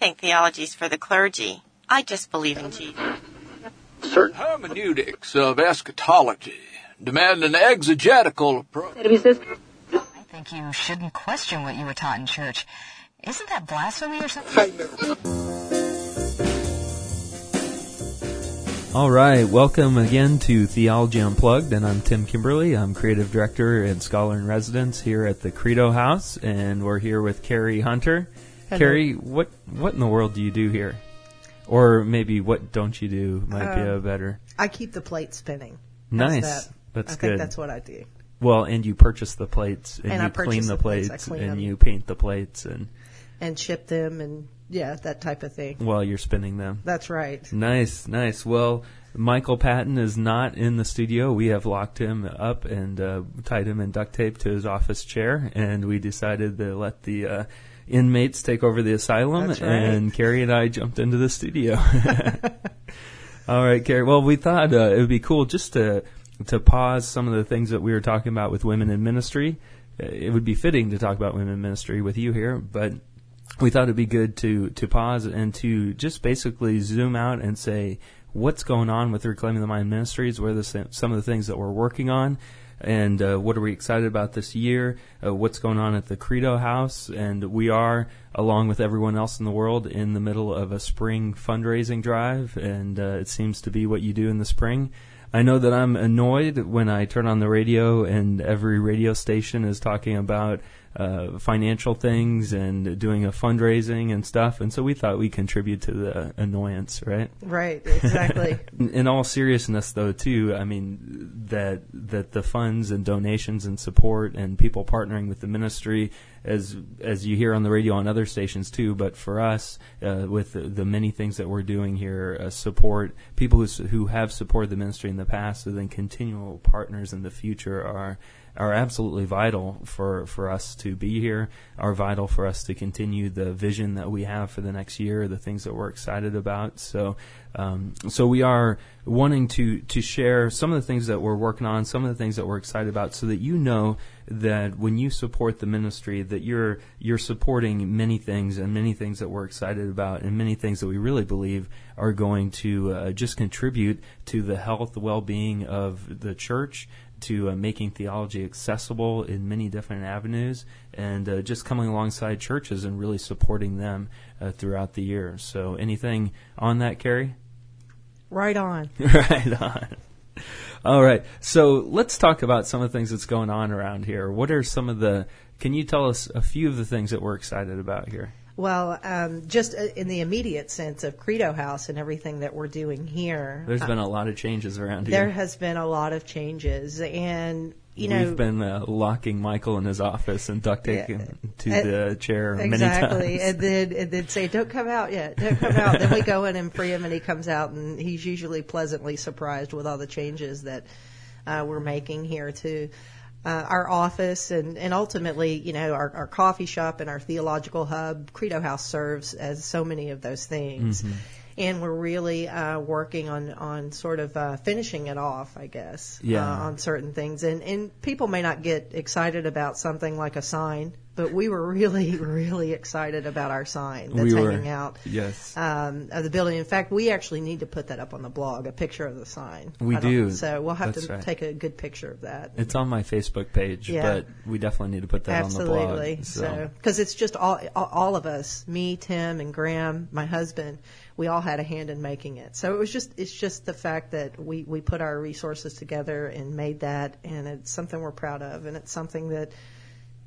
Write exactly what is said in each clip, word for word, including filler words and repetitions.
think theology's for the clergy. I just believe in Jesus. Certain hermeneutics of eschatology demand an exegetical approach. I think you shouldn't question what you were taught in church. Isn't that blasphemy or something? All right, welcome again to Theology Unplugged, and I'm Tim Kimberly. I'm creative director and scholar in residence here at the Credo House, and we're here with Carrie Hunter. Hello. Carrie, what what in the world do you do here? Or maybe what don't you do might uh, be a better. I keep the plate spinning. How's nice. That? That's I good. I think that's what I do. Well, and you purchase the plates, and, and you clean the, the plates, plates. Clean and them. You paint the plates, and and chip them, and yeah, that type of thing. While you're spinning them. That's right. Nice, nice. Well, Michael Patton is not in the studio. We have locked him up and uh, tied him in duct tape to his office chair, and we decided to let the uh, inmates take over the asylum. That's right. And Carrie and I jumped into the studio. All right, Carrie. Well, we thought uh, it would be cool just to to pause some of the things that we were talking about with women in ministry. It would be fitting to talk about women in ministry with you here, but we thought it'd be good to to pause and to just basically zoom out and say what's going on with Reclaiming the Mind Ministries, what are the, some of the things that we're working on, and uh, what are we excited about this year, uh, what's going on at the Credo House. And we are, along with everyone else in the world, in the middle of a spring fundraising drive, and uh, it seems to be what you do in the spring. I know that I'm annoyed when I turn on the radio and every radio station is talking about uh, financial things and doing a fundraising and stuff, and so we thought we contribute to the annoyance, right? Right, exactly. In all seriousness, though, too, I mean, that that the funds and donations and support and people partnering with the ministry, as as you hear on the radio on other stations, too, but for us, uh, with the, the many things that we're doing here, uh, support, people who, who have supported the ministry in the past and then continual partners in the future are are absolutely vital for, for us to be here, are vital for us to continue the vision that we have for the next year, the things that we're excited about. So um, so we are wanting to, to share some of the things that we're working on, some of the things that we're excited about, so that you know that when you support the ministry, that you're you're supporting many things, and many things that we're excited about, and many things that we really believe are going to uh, just contribute to the health, the well-being of the church, to uh, making theology accessible in many different avenues, and uh, just coming alongside churches and really supporting them uh, throughout the year. So anything on that, Carrie? Right on. Right on. All right. So let's talk about some of the things that's going on around here. What are some of the – can you tell us a few of the things that we're excited about here? Well, um, just in the immediate sense of Credo House and everything that we're doing here. There's been a lot of changes around here. There has been a lot of changes. And, you know. We've been uh, locking Michael in his office and duct taping him to and, the chair many exactly. times. Exactly. And then, and then say, don't come out yet. Don't come out. Then we go in and free him, and he comes out, and he's usually pleasantly surprised with all the changes that uh, we're making here, too. Uh, our office and, and ultimately, you know, our, our coffee shop and our theological hub, Credo House serves as so many of those things. Mm-hmm. And we're really uh, working on, on sort of uh, finishing it off, I guess, yeah. uh, on certain things. And, and people may not get excited about something like a sign, but we were really, really excited about our sign that's we were. hanging out yes. um, of the building. In fact, we actually need to put that up on the blog, a picture of the sign. We do. So we'll have that's to right. take a good picture of that. It's on my Facebook page, yeah. but we definitely need to put that Absolutely. on the blog. Absolutely. Because so. so, it's just all, all of us, me, Tim, and Graham, my husband, we all had a hand in making it. So it was just it's just the fact that we, we put our resources together and made that, and it's something we're proud of, and it's something that –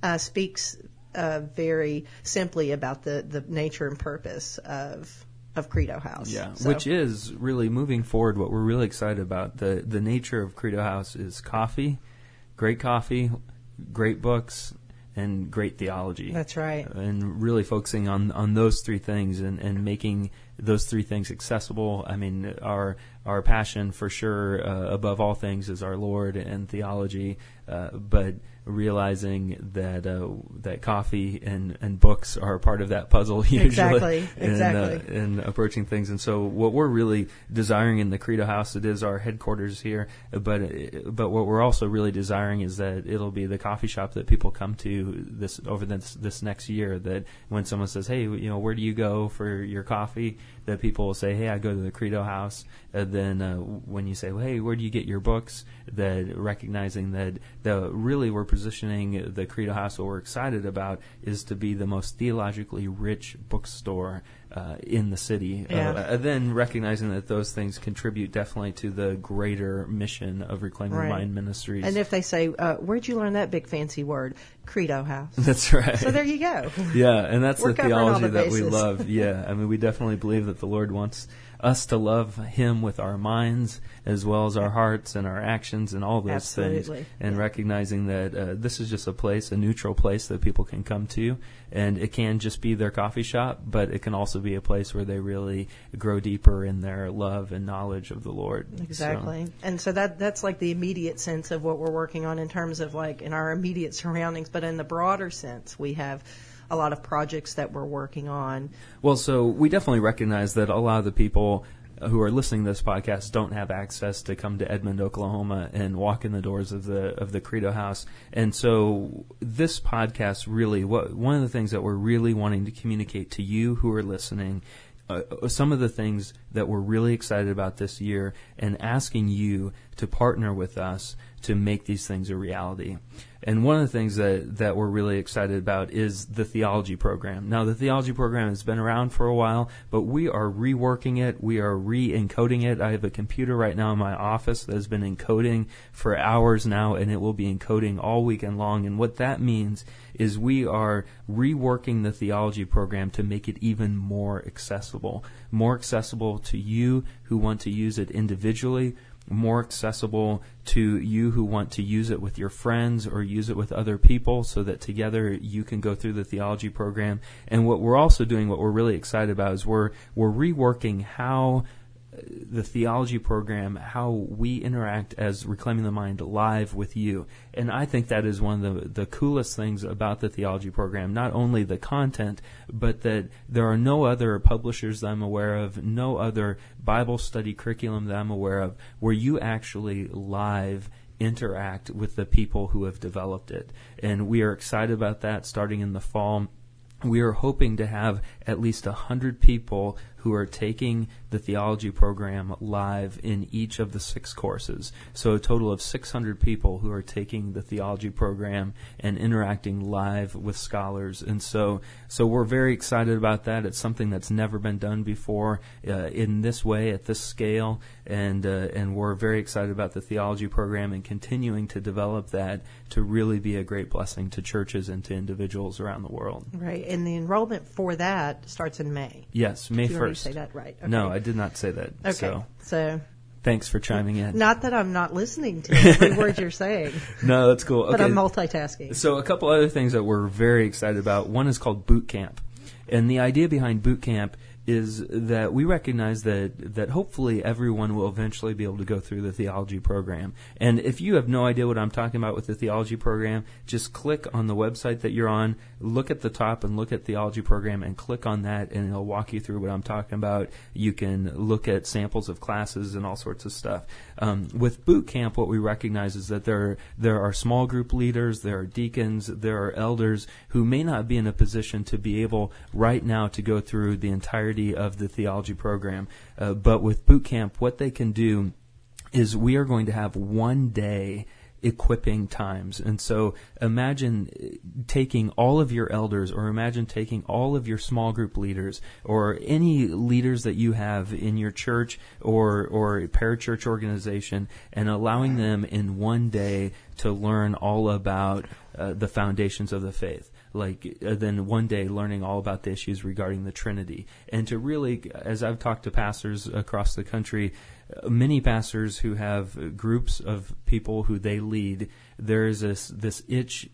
Uh, speaks uh, very simply about the, the nature and purpose of of Credo House. Yeah, so. Which is really moving forward what we're really excited about. The the nature of Credo House is coffee, great coffee, great books, and great theology. That's right. And really focusing on, on those three things and, and making those three things accessible. I mean, our our passion for sure uh, above all things is our Lord and theology, uh, but realizing that uh, that coffee and, and books are part of that puzzle usually. Exactly, exactly. And uh, approaching things. And so what we're really desiring in the Credo House, it is our headquarters here, but but what we're also really desiring is that it'll be the coffee shop that people come to this over this, this next year, that when someone says, hey, you know, where do you go for your coffee? That people will say, hey, I go to the Credo House. And then uh, when you say, well, hey, where do you get your books? That recognizing that the really we're positioning the Credo House, what we're excited about is to be the most theologically rich bookstore uh, in the city. Yeah. Uh, and then recognizing that those things contribute definitely to the greater mission of Reclaiming right. the Mind Ministries. And if they say, uh, where'd you learn that big fancy word? Credo House. That's right. So there you go. Yeah, and that's the theology the that bases. We love. Yeah, I mean, we definitely believe that the Lord wants us to love Him with our minds as well as our hearts and our actions and all those Absolutely. Things. And yeah. recognizing that uh, this is just a place, a neutral place that people can come to. And it can just be their coffee shop, but it can also be a place where they really grow deeper in their love and knowledge of the Lord. Exactly. So. And so that that's like the immediate sense of what we're working on in terms of like in our immediate surroundings. But in the broader sense, we have a lot of projects that we're working on. Well, so we definitely recognize that a lot of the people who are listening to this podcast don't have access to come to Edmond, Oklahoma and walk in the doors of the of the Credo House. And so this podcast really, what, one of the things that we're really wanting to communicate to you who are listening, uh, some of the things that we're really excited about this year and asking you to partner with us to make these things a reality. And one of the things that, that we're really excited about is the theology program. Now, the theology program has been around for a while, but we are reworking it. We are re-encoding it. I have a computer right now in my office that has been encoding for hours now, and it will be encoding all weekend long. And what that means is we are reworking the theology program to make it even more accessible, more accessible to you who want to use it individually, more accessible to you who want to use it with your friends or use it with other people so that together you can go through the theology program. And what we're also doing, what we're really excited about, is we're we're reworking how the theology program, how we interact as Reclaiming the Mind live with you. And I think that is one of the, the coolest things about the theology program, not only the content, but that there are no other publishers that I'm aware of, no other Bible study curriculum that I'm aware of, where you actually live interact with the people who have developed it. And we are excited about that starting in the fall. We are hoping to have at least one hundred people who are taking the theology program live in each of the six courses. So a total of six hundred people who are taking the theology program and interacting live with scholars. And so so we're very excited about that. It's something that's never been done before uh, in this way, at this scale. And, uh, and we're very excited about the theology program and continuing to develop that to really be a great blessing to churches and to individuals around the world. Right. And the enrollment for that starts in May. Yes, May first. Say that right. Okay. No, I did not say that. Okay. So, so thanks for chiming in. Not that I'm not listening to every word you're saying. No, that's cool. Okay. But I'm multitasking. So a couple other things that we're very excited about. One is called boot camp. And the idea behind boot camp is that we recognize that that hopefully everyone will eventually be able to go through the theology program. And if you have no idea what I'm talking about with the theology program, just click on the website that you're on, look at the top and look at theology program and click on that, and it'll walk you through what I'm talking about. You can look at samples of classes and all sorts of stuff. Um, with boot camp, what we recognize is that there, there are small group leaders, there are deacons, there are elders who may not be in a position to be able right now to go through the entire of the theology program. Uh, but with boot camp, what they can do is we are going to have one day equipping times. And so imagine taking all of your elders, or imagine taking all of your small group leaders, or any leaders that you have in your church or, or a parachurch organization, and allowing them in one day to learn all about uh, the foundations of the faith. Like uh, then one day learning all about the issues regarding the Trinity. And to really, as I've talked to pastors across the country, uh, many pastors who have groups of people who they lead, there is this, this itch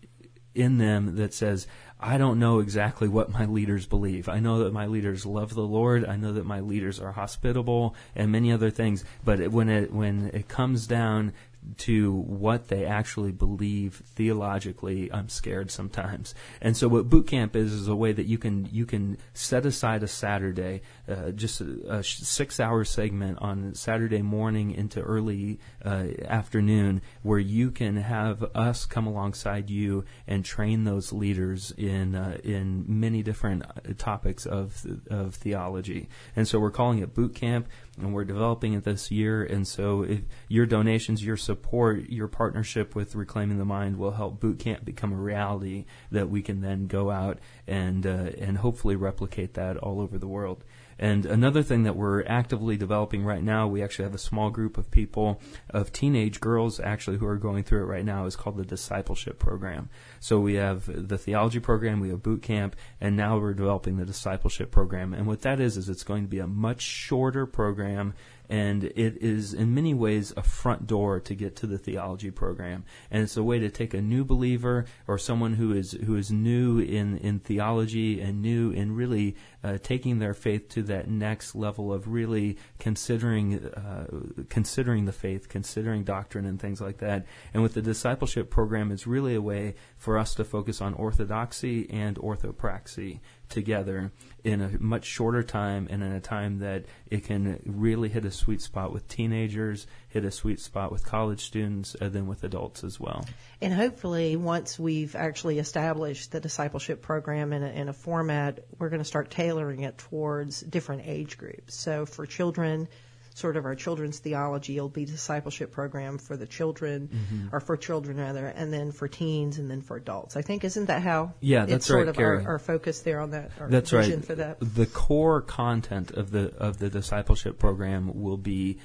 in them that says, I don't know exactly what my leaders believe. I know that my leaders love the Lord. I know that my leaders are hospitable and many other things. But when it when it comes down to what they actually believe theologically, I'm scared sometimes. And so what boot camp is is a way that you can you can set aside a Saturday, uh, just a, a six-hour segment on Saturday morning into early uh, afternoon, where you can have us come alongside you and train those leaders in uh, in many different topics of of theology. And so we're calling it boot camp, and we're developing it this year. And so if your donations, your support, your partnership with Reclaiming the Mind will help boot camp become a reality that we can then go out and uh, and hopefully replicate that all over the world. And another thing that we're actively developing right now, we actually have a small group of people, of teenage girls actually, who are going through it right now, is called the Discipleship Program. So we have the theology program, we have boot camp, and now we're developing the Discipleship Program. And what that is, is it's going to be a much shorter program, and it is in many ways a front door to get to the theology program. And it's a way to take a new believer or someone who is who is new in, in theology and new in really uh, taking their faith to that next level of really considering uh, considering the faith, considering doctrine and things like that. And with the discipleship program, it's really a way for us to focus on orthodoxy and orthopraxy together in a much shorter time, and in a time that it can really hit a sweet spot with teenagers, hit a sweet spot with college students, and then with adults as well. And hopefully once we've actually established the discipleship program in a, in a format, we're going to start tailoring it towards different age groups. So for children, sort of our children's theology will be discipleship program for the children, mm-hmm. or for children rather, and then for teens, and then for adults. I think, isn't that how? Yeah, that's it's sort right, of Carrie. Our, our focus there on that. Our that's vision right. For that, the core content of the of the discipleship program will be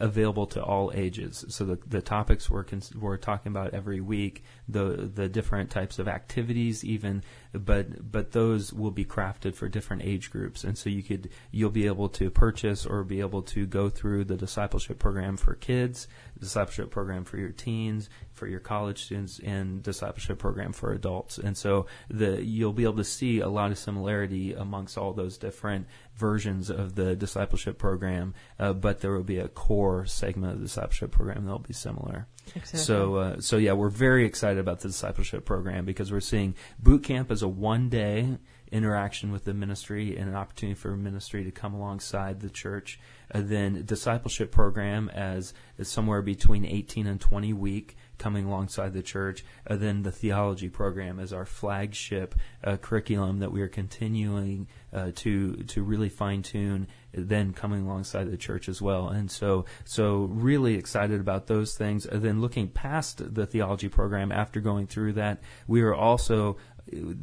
available to all ages. So the the topics we're cons- we're talking about every week, the the different types of activities even, but but those will be crafted for different age groups. And so you could you'll be able to purchase or be able to go through the discipleship program for kids, discipleship program for your teens, for your college students, and discipleship program for adults. And so the you'll be able to see a lot of similarity amongst all those different versions of the discipleship program, uh, but there will be a core segment of the discipleship program that will be similar. Exactly. So, uh, so yeah, we're very excited about the discipleship program, because we're seeing boot camp as a one-day interaction with the ministry and an opportunity for ministry to come alongside the church. Uh, then discipleship program as, as somewhere between eighteen and twenty week, coming alongside the church. Uh, then the theology program is our flagship uh, curriculum that we are continuing uh, to to really fine-tune, then coming alongside the church as well. And so so really excited about those things. Uh, then looking past the theology program, after going through that, we are also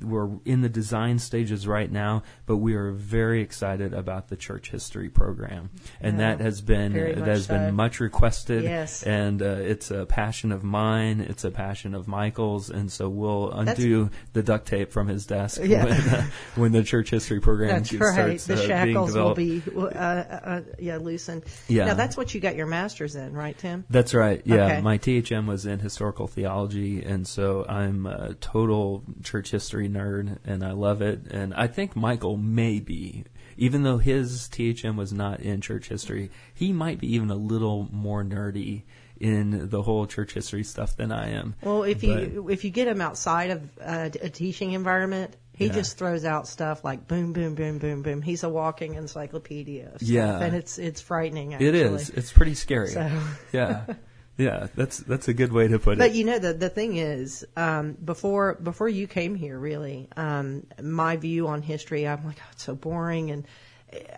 we're in the design stages right now, but we are very excited about the church history program, and yeah, that has been that has so. been much requested. Yes. And uh, it's a passion of mine. It's a passion of Michael's, and so we'll undo That's, the duct tape from his desk yeah. when, uh, when the church history program That's right. starts the uh, shackles being will be uh, uh, yeah loosened. Yeah. Now that's what you got your master's in, right, Tim? That's right. Yeah, okay. My T H M was in historical theology, and so I'm a total church history nerd, and I love it. And I think Michael may be, even though his T H M was not in church history, he might be even a little more nerdy in the whole church history stuff than I am. Well, if you but, if you get him outside of uh, a teaching environment, he yeah. just throws out stuff like boom, boom, boom, boom, boom. He's a walking encyclopedia of stuff, yeah. and it's it's frightening. Actually. It is. It's pretty scary. So. Yeah. Yeah, that's that's a good way to put but it. But you know, the the thing is, um, before before you came here, really, um, my view on history, I'm like, oh, it's so boring, and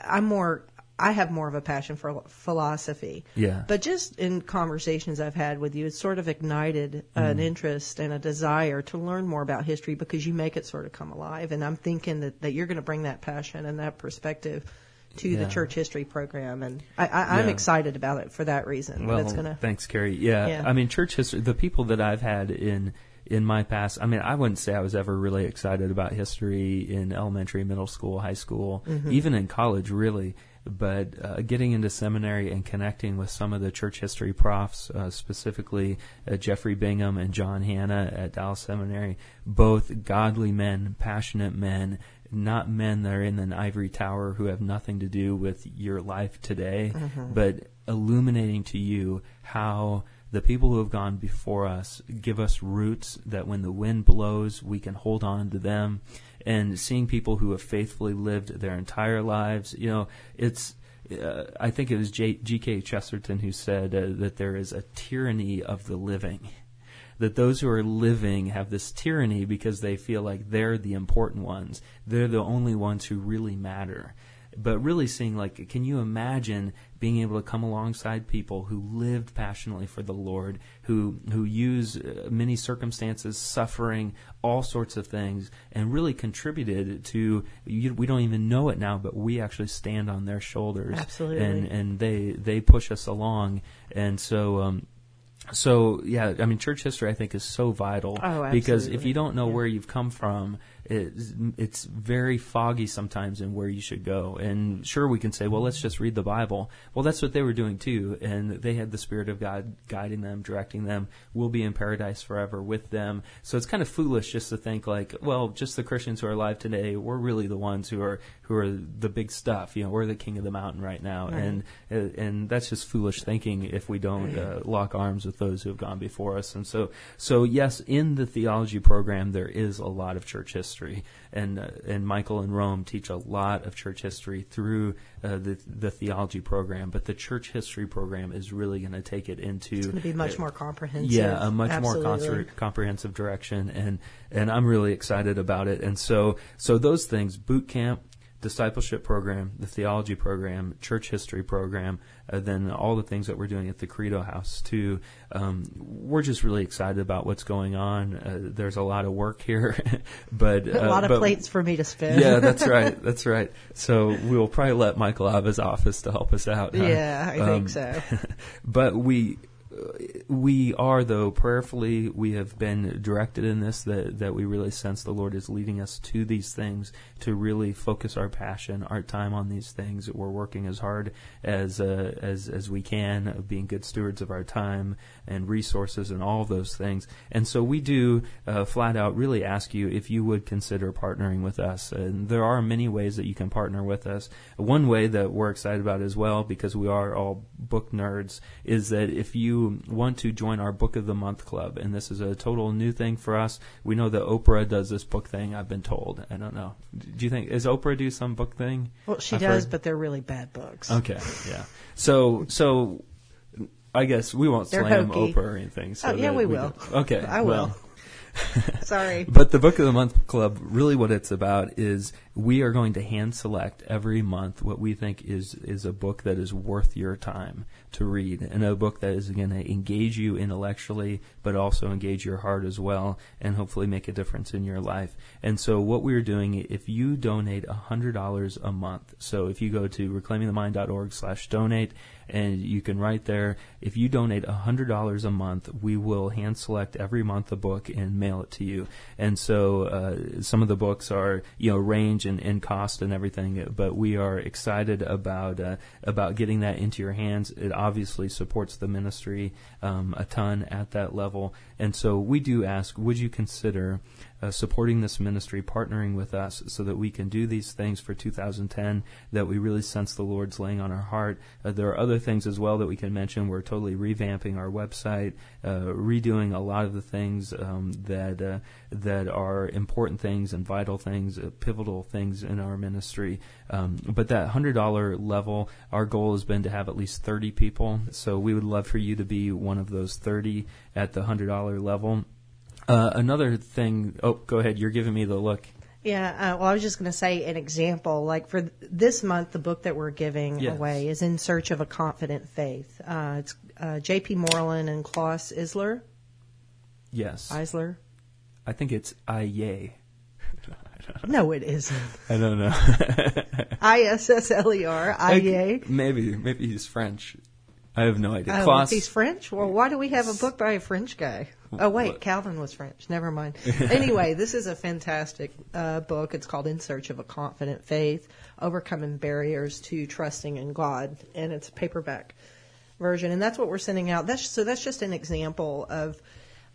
I'm more, I have more of a passion for philosophy. Yeah. But just in conversations I've had with you, it's sort of ignited mm. an interest and a desire to learn more about history, because you make it sort of come alive, and I'm thinking that that you're going to bring that passion and that perspective to yeah. the church history program, and I, I, I'm yeah. excited about it for that reason. Well, gonna... thanks, Carrie. Yeah. yeah, I mean, church history, the people that I've had in in my past, I mean, I wouldn't say I was ever really excited about history in elementary, middle school, high school, mm-hmm. even in college, really. But uh, getting into seminary and connecting with some of the church history profs, uh, specifically uh, Jeffrey Bingham and John Hanna at Dallas Seminary, both godly men, passionate men, not men that are in an ivory tower who have nothing to do with your life today, mm-hmm. but illuminating to you how the people who have gone before us give us roots that when the wind blows, we can hold on to them. And seeing people who have faithfully lived their entire lives, you know, it's, uh, I think it was G K Chesterton who said uh, that there is a tyranny of the living, that those who are living have this tyranny because they feel like they're the important ones. They're the only ones who really matter. But really seeing, like, can you imagine being able to come alongside people who lived passionately for the Lord, who who use many circumstances, suffering, all sorts of things, and really contributed to, you, we don't even know it now, but we actually stand on their shoulders. Absolutely. And, and they, they push us along. And so... Um, So, yeah, I mean, church history, I think, is so vital. Oh, because if you don't know yeah. where you've come from, it's, it's very foggy sometimes in where you should go. And sure, we can say, well, let's just read the Bible. Well, that's what they were doing, too. And they had the Spirit of God guiding them, directing them. We'll be in paradise forever with them. So it's kind of foolish just to think, like, well, just the Christians who are alive today, we're really the ones who are who are the big stuff. You know, we're the king of the mountain right now. Right. And, and that's just foolish thinking if we don't uh, lock arms with those who have gone before us. And so, so yes, in the theology program, there is a lot of church history. And uh, and Michael and Rome teach a lot of church history through uh, the the theology program. But the church history program is really going to take it into... It's going to be much uh, more comprehensive. Yeah, a much Absolutely. more concert, comprehensive direction. And, and I'm really excited about it. And so, so those things, boot camp, discipleship program, the theology program, church history program, uh, then all the things that we're doing at the Credo House, too. Um, we're just really excited about what's going on. Uh, there's a lot of work here. but uh, A lot of but, plates for me to spin. Yeah, that's right. That's right. So we'll probably let Michael have his office to help us out. Huh? Yeah, I um, think so. But we... We are, though, prayerfully, we have been directed in this, that, that we really sense the Lord is leading us to these things, to really focus our passion, our time on these things. We're working as hard as uh, as as we can, being good stewards of our time and resources and all of those things. And so we do uh, flat out really ask you if you would consider partnering with us. And there are many ways that you can partner with us. One way that we're excited about as well, because we are all book nerds, is that if you want to join our Book of the Month Club, and this is a total new thing for us. We know that Oprah does this book thing, I've been told. I don't know. Do you think, is Oprah do some book thing? Well, she I've does, heard? But they're really bad books. Okay, yeah. So, so I guess we won't they're slam hokey. Oprah or anything. So oh, yeah, we, we will. Don't. Okay, I will. Well. Sorry. But the Book of the Month Club, really what it's about is we are going to hand select every month what we think is, is a book that is worth your time to read, and a book that is going to engage you intellectually but also engage your heart as well, and hopefully make a difference in your life. And so what we're doing, if you donate one hundred dollars a month, so if you go to reclaiming the mind dot org slash donate, and you can write there, if you donate one hundred dollars a month, we will hand select every month a book and mail it to you. And so uh, some of the books are, you know, range and, and cost and everything, but we are excited about uh, about getting that into your hands. It obviously supports the ministry um, a ton at that level. And so we do ask, would you consider Uh, supporting this ministry, partnering with us so that we can do these things for two thousand ten that we really sense the Lord's laying on our heart. Uh, there are other things as well that we can mention. We're totally revamping our website, uh, redoing a lot of the things um, that uh, that are important things and vital things, uh, pivotal things in our ministry. Um, but that one hundred dollars level, our goal has been to have at least thirty people. So we would love for you to be one of those thirty at the one hundred dollars level. Uh, another thing, oh, go ahead, you're giving me the look. Yeah, uh, well, I was just going to say an example. Like for th- this month, the book that we're giving yes. away is In Search of a Confident Faith. Uh, it's uh, J P. Moreland and Klaus Issler. Yes. Isler? I think it's I Y A. No, it isn't. I don't know. I S S L E R, I Y A. Maybe, maybe he's French. I have no idea. Oh, Klaus, he's French? Well, why do we have a book by a French guy? Oh, wait, what? Calvin was French. Never mind. Anyway, this is a fantastic uh, book. It's called In Search of a Confident Faith, Overcoming Barriers to Trusting in God, and it's a paperback version. And that's what we're sending out. That's, so that's just an example of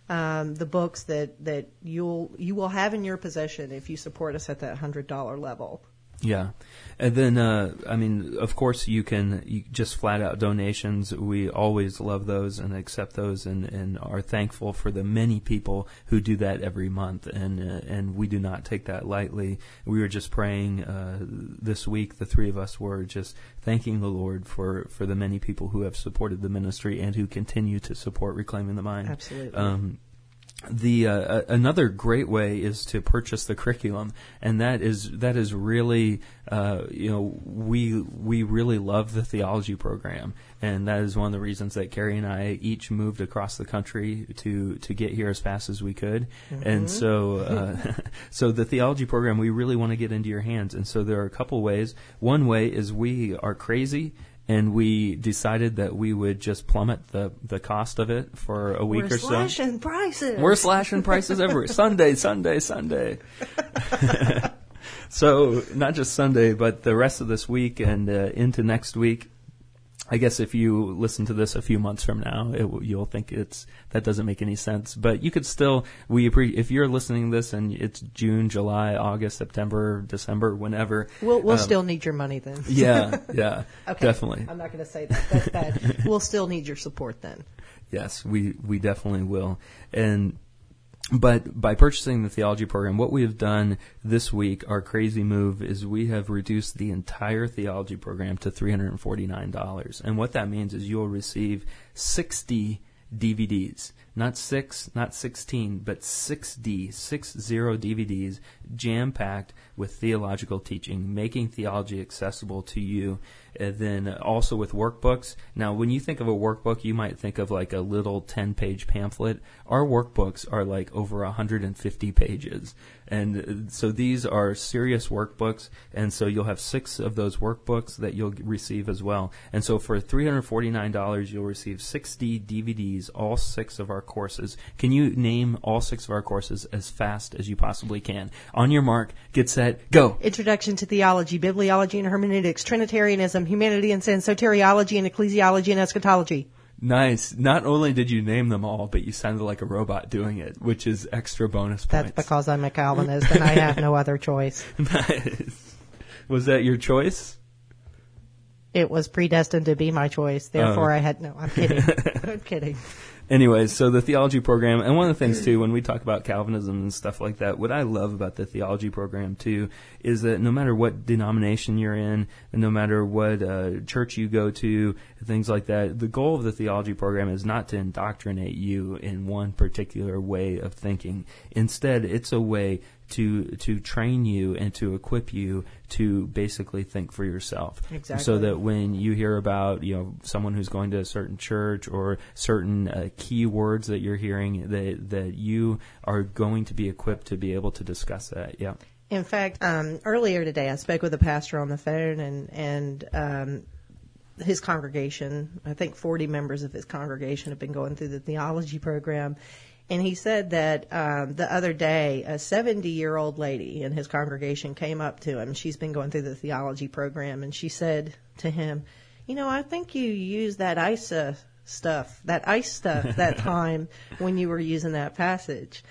um, the books that, that you'll, you will have in your possession if you support us at that one hundred dollars level. Yeah. And then, uh, I mean, of course, you can you just flat-out donations. We always love those and accept those and, and are thankful for the many people who do that every month, and uh, and we do not take that lightly. We were just praying uh, this week. The three of us were just thanking the Lord for, for the many people who have supported the ministry and who continue to support Reclaiming the Mind. Absolutely. Um, The uh, another great way is to purchase the curriculum, and that is that is really uh, you know we we really love the theology program, and that is one of the reasons that Carrie and I each moved across the country to to get here as fast as we could, mm-hmm. and so uh, so the theology program we really want to get into your hands, and so there are a couple ways. One way is we are crazy. And we decided that we would just plummet the, the cost of it for a week We're or so. We're slashing prices. We're slashing prices everywhere. Sunday, Sunday, Sunday. So not just Sunday, but the rest of this week and uh, into next week. I guess if you listen to this a few months from now, it, you'll think it's that doesn't make any sense. But you could still, we if you're listening to this and it's June, July, August, September, December, whenever. We'll, we'll um, still need your money then. Yeah, yeah, okay. Definitely. I'm not going to say that. That's bad. We'll still need your support then. Yes, we, we definitely will. And But by purchasing the theology program, what we have done this week, our crazy move, is we have reduced the entire theology program to three hundred forty-nine dollars. And what that means is you'll receive sixty D V Ds. Not six, not sixteen, but sixty, six zero D V Ds jam-packed with theological teaching, making theology accessible to you. And then also with workbooks. Now, when you think of a workbook, you might think of like a little ten-page pamphlet. Our workbooks are like over one hundred fifty pages. And so these are serious workbooks, and so you'll have six of those workbooks that you'll receive as well. And so for three hundred forty-nine dollars, you'll receive sixty D V Ds, all six of our courses. Can you name all six of our courses as fast as you possibly can? On your mark, get set, go. Introduction to Theology, Bibliology and Hermeneutics, Trinitarianism, Humanity and Sin, Soteriology and Ecclesiology and Eschatology. Nice. Not only did you name them all, but you sounded like a robot doing it, which is extra bonus points. That's because I'm a Calvinist and I have no other choice. Nice. Was that your choice? It was predestined to be my choice. Therefore, oh. I had no. I'm kidding. I'm kidding. Anyway, so the theology program, and one of the things, too, when we talk about Calvinism and stuff like that, what I love about the theology program, too, is that no matter what denomination you're in, and no matter what uh, church you go to, things like that, the goal of the theology program is not to indoctrinate you in one particular way of thinking. Instead, it's a way to to train you and to equip you to basically think for yourself. Exactly. So that when you hear about, you know, someone who's going to a certain church or certain uh, key words that you're hearing, that that you are going to be equipped to be able to discuss that. Yeah. In fact, um, earlier today I spoke with a pastor on the phone and and um, his congregation, I think forty members of his congregation have been going through the theology program. And he said that um, the other day, a seventy-year-old lady in his congregation came up to him. She's been going through the theology program, and she said to him, you know, I think you used that I S A stuff, that ice stuff that time when you were using that passage.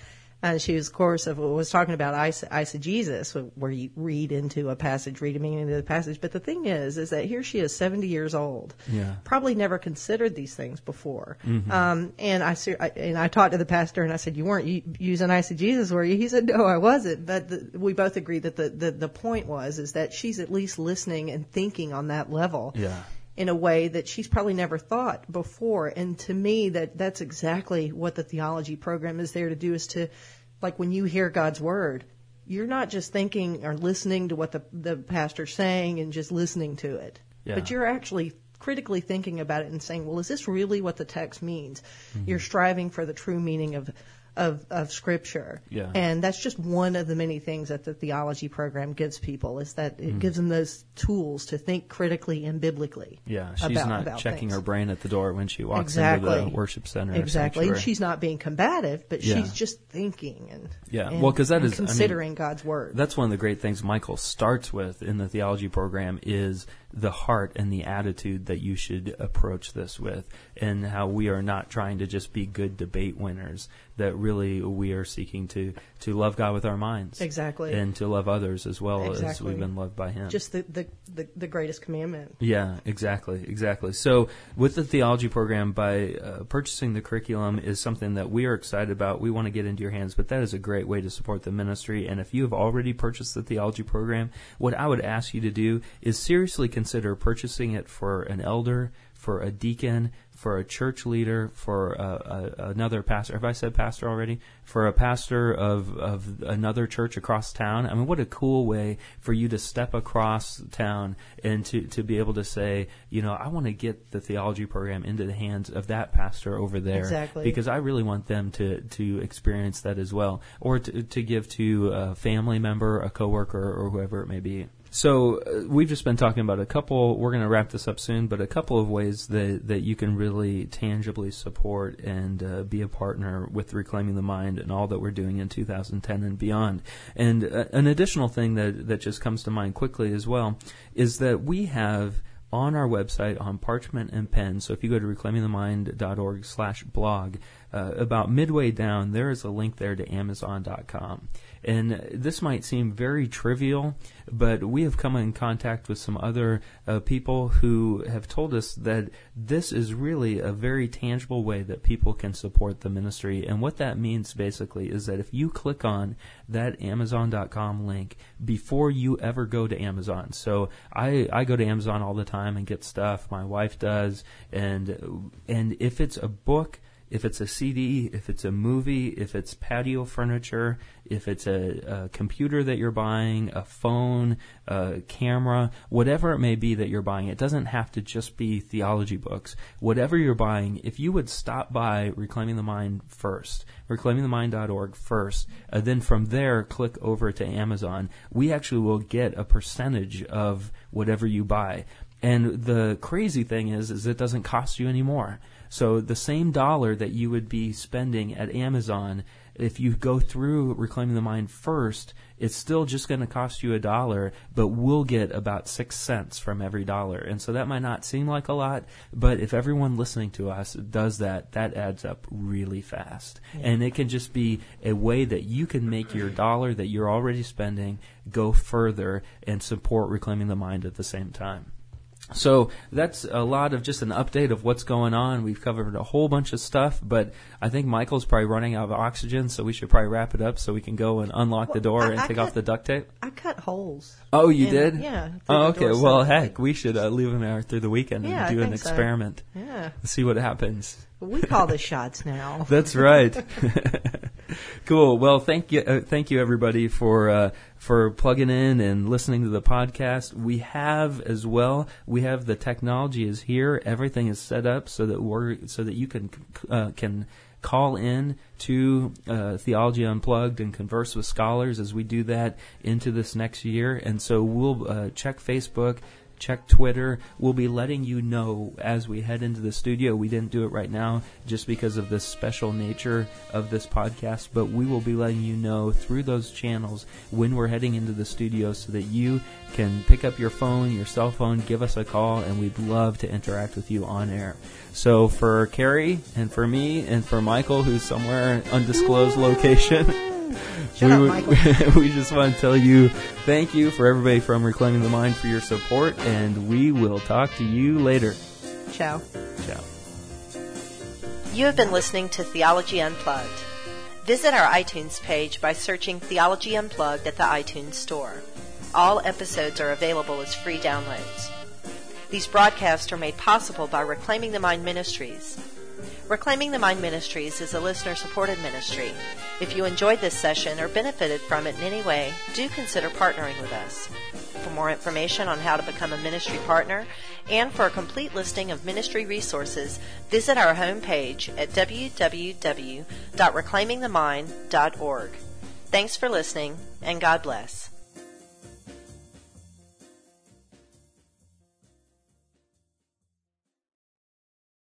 And she was, of course, of, was talking about eisegesis, where you read into a passage, read a meaning into the passage. But the thing is, is that here she is, seventy years old, yeah. probably never considered these things before. Mm-hmm. Um, and I and I talked to the pastor, and I said, "You weren't using eisegesis, were you?" He said, "No, I wasn't." But the, we both agreed that the, the the point was is that she's at least listening and thinking on that level. Yeah. In a way that she's probably never thought before. And to me, that that's exactly what the theology program is there to do, is to, like, when you hear God's word, you're not just thinking or listening to what the, the pastor's saying and just listening to it, yeah. but you're actually critically thinking about it and saying, well, is this really what the text means? Mm-hmm. You're striving for the true meaning of of, of Scripture. Yeah. And that's just one of the many things that the theology program gives people, is that it mm. gives them those tools to think critically and biblically. Yeah, she's about, not about checking things. Her brain at the door when she walks exactly. into the worship center. Exactly. And she's not being combative, but yeah. she's just thinking and, yeah. and, well, 'cause that and is, considering I mean, God's Word. That's one of the great things Michael starts with in the theology program is the heart and the attitude that you should approach this with, and how we are not trying to just be good debate winners, that really we are seeking to, to love God with our minds. Exactly. And to love others as well exactly. as we've been loved by Him. Just the, the, the, the greatest commandment. Yeah, exactly, exactly. So with the theology program, by uh, purchasing the curriculum is something that we are excited about. We want to get into your hands, but that is a great way to support the ministry. And if you have already purchased the theology program, what I would ask you to do is seriously consider Consider purchasing it for an elder, for a deacon, for a church leader, for a, a, another pastor. Have I said pastor already? For a pastor of, of another church across town. I mean, what a cool way for you to step across town and to, to be able to say, you know, I want to get the theology program into the hands of that pastor over there. Exactly. Because I really want them to, to experience that as well. Or to, to give to a family member, a coworker, or whoever it may be. So uh, we've just been talking about a couple, we're going to wrap this up soon, but a couple of ways that, that you can really tangibly support and uh, be a partner with Reclaiming the Mind and all that we're doing in two thousand ten and beyond. And uh, an additional thing that, that just comes to mind quickly as well is that we have on our website on parchment and pen, so if you go to reclaimingthemind.org slash blog, uh, about midway down, there is a link there to amazon dot com. And this might seem very trivial, but we have come in contact with some other uh, people who have told us that this is really a very tangible way that people can support the ministry. And what that means basically is that if you click on that amazon dot com link before you ever go to Amazon. So I, I go to Amazon all the time and get stuff. My wife does. And, and if it's a book, if it's a C D, if it's a movie, if it's patio furniture, if it's a, a computer that you're buying, a phone, a camera, whatever it may be that you're buying, it doesn't have to just be theology books. Whatever you're buying, if you would stop by Reclaiming the Mind first, reclaiming the mind dot org first, uh, then from there click over to Amazon, we actually will get a percentage of whatever you buy. And the crazy thing is, is it doesn't cost you any more. So the same dollar that you would be spending at Amazon, if you go through Reclaiming the Mind first, it's still just going to cost you a dollar, but we'll get about six cents from every dollar. And so that might not seem like a lot, but if everyone listening to us does that, that adds up really fast. Yeah. And it can just be a way that you can make your dollar that you're already spending go further and support Reclaiming the Mind at the same time. So that's a lot of just an update of what's going on. We've covered a whole bunch of stuff, but I think Michael's probably running out of oxygen, so we should probably wrap it up so we can go and unlock well, the door I, and I take cut, off the duct tape. I cut holes. Oh, you and, did? Yeah. Oh, okay. Well, heck, we should uh, leave him there through the weekend yeah, and do an experiment. So. Yeah. See what happens. We call the shots now. That's right. Cool. Well, thank you, uh, thank you everybody for uh, for plugging in and listening to the podcast. We have as well. We have the technology is here. Everything is set up so that we're so that you can uh, can. Call in to uh, Theology Unplugged and converse with scholars as we do that into this next year. And so we'll uh, check Facebook, check Twitter. We'll be letting you know as we head into the studio. We didn't do it right now just because of the special nature of this podcast, but we will be letting you know through those channels when we're heading into the studio so that you can pick up your phone, your cell phone, give us a call, and we'd love to interact with you on air. So for Carrie and for me and for Michael, who's somewhere in undisclosed location, we, would, we just want to tell you thank you for everybody from Reclaiming the Mind for your support, and we will talk to you later. Ciao. Ciao. You have been listening to Theology Unplugged. Visit our iTunes page by searching Theology Unplugged at the iTunes Store. All episodes are available as free downloads. These broadcasts are made possible by Reclaiming the Mind Ministries. Reclaiming the Mind Ministries is a listener-supported ministry. If you enjoyed this session or benefited from it in any way, do consider partnering with us. for more information on how to become a ministry partner and for a complete listing of ministry resources, visit our homepage at w w w dot reclaiming the mind dot org. Thanks for listening, and God bless.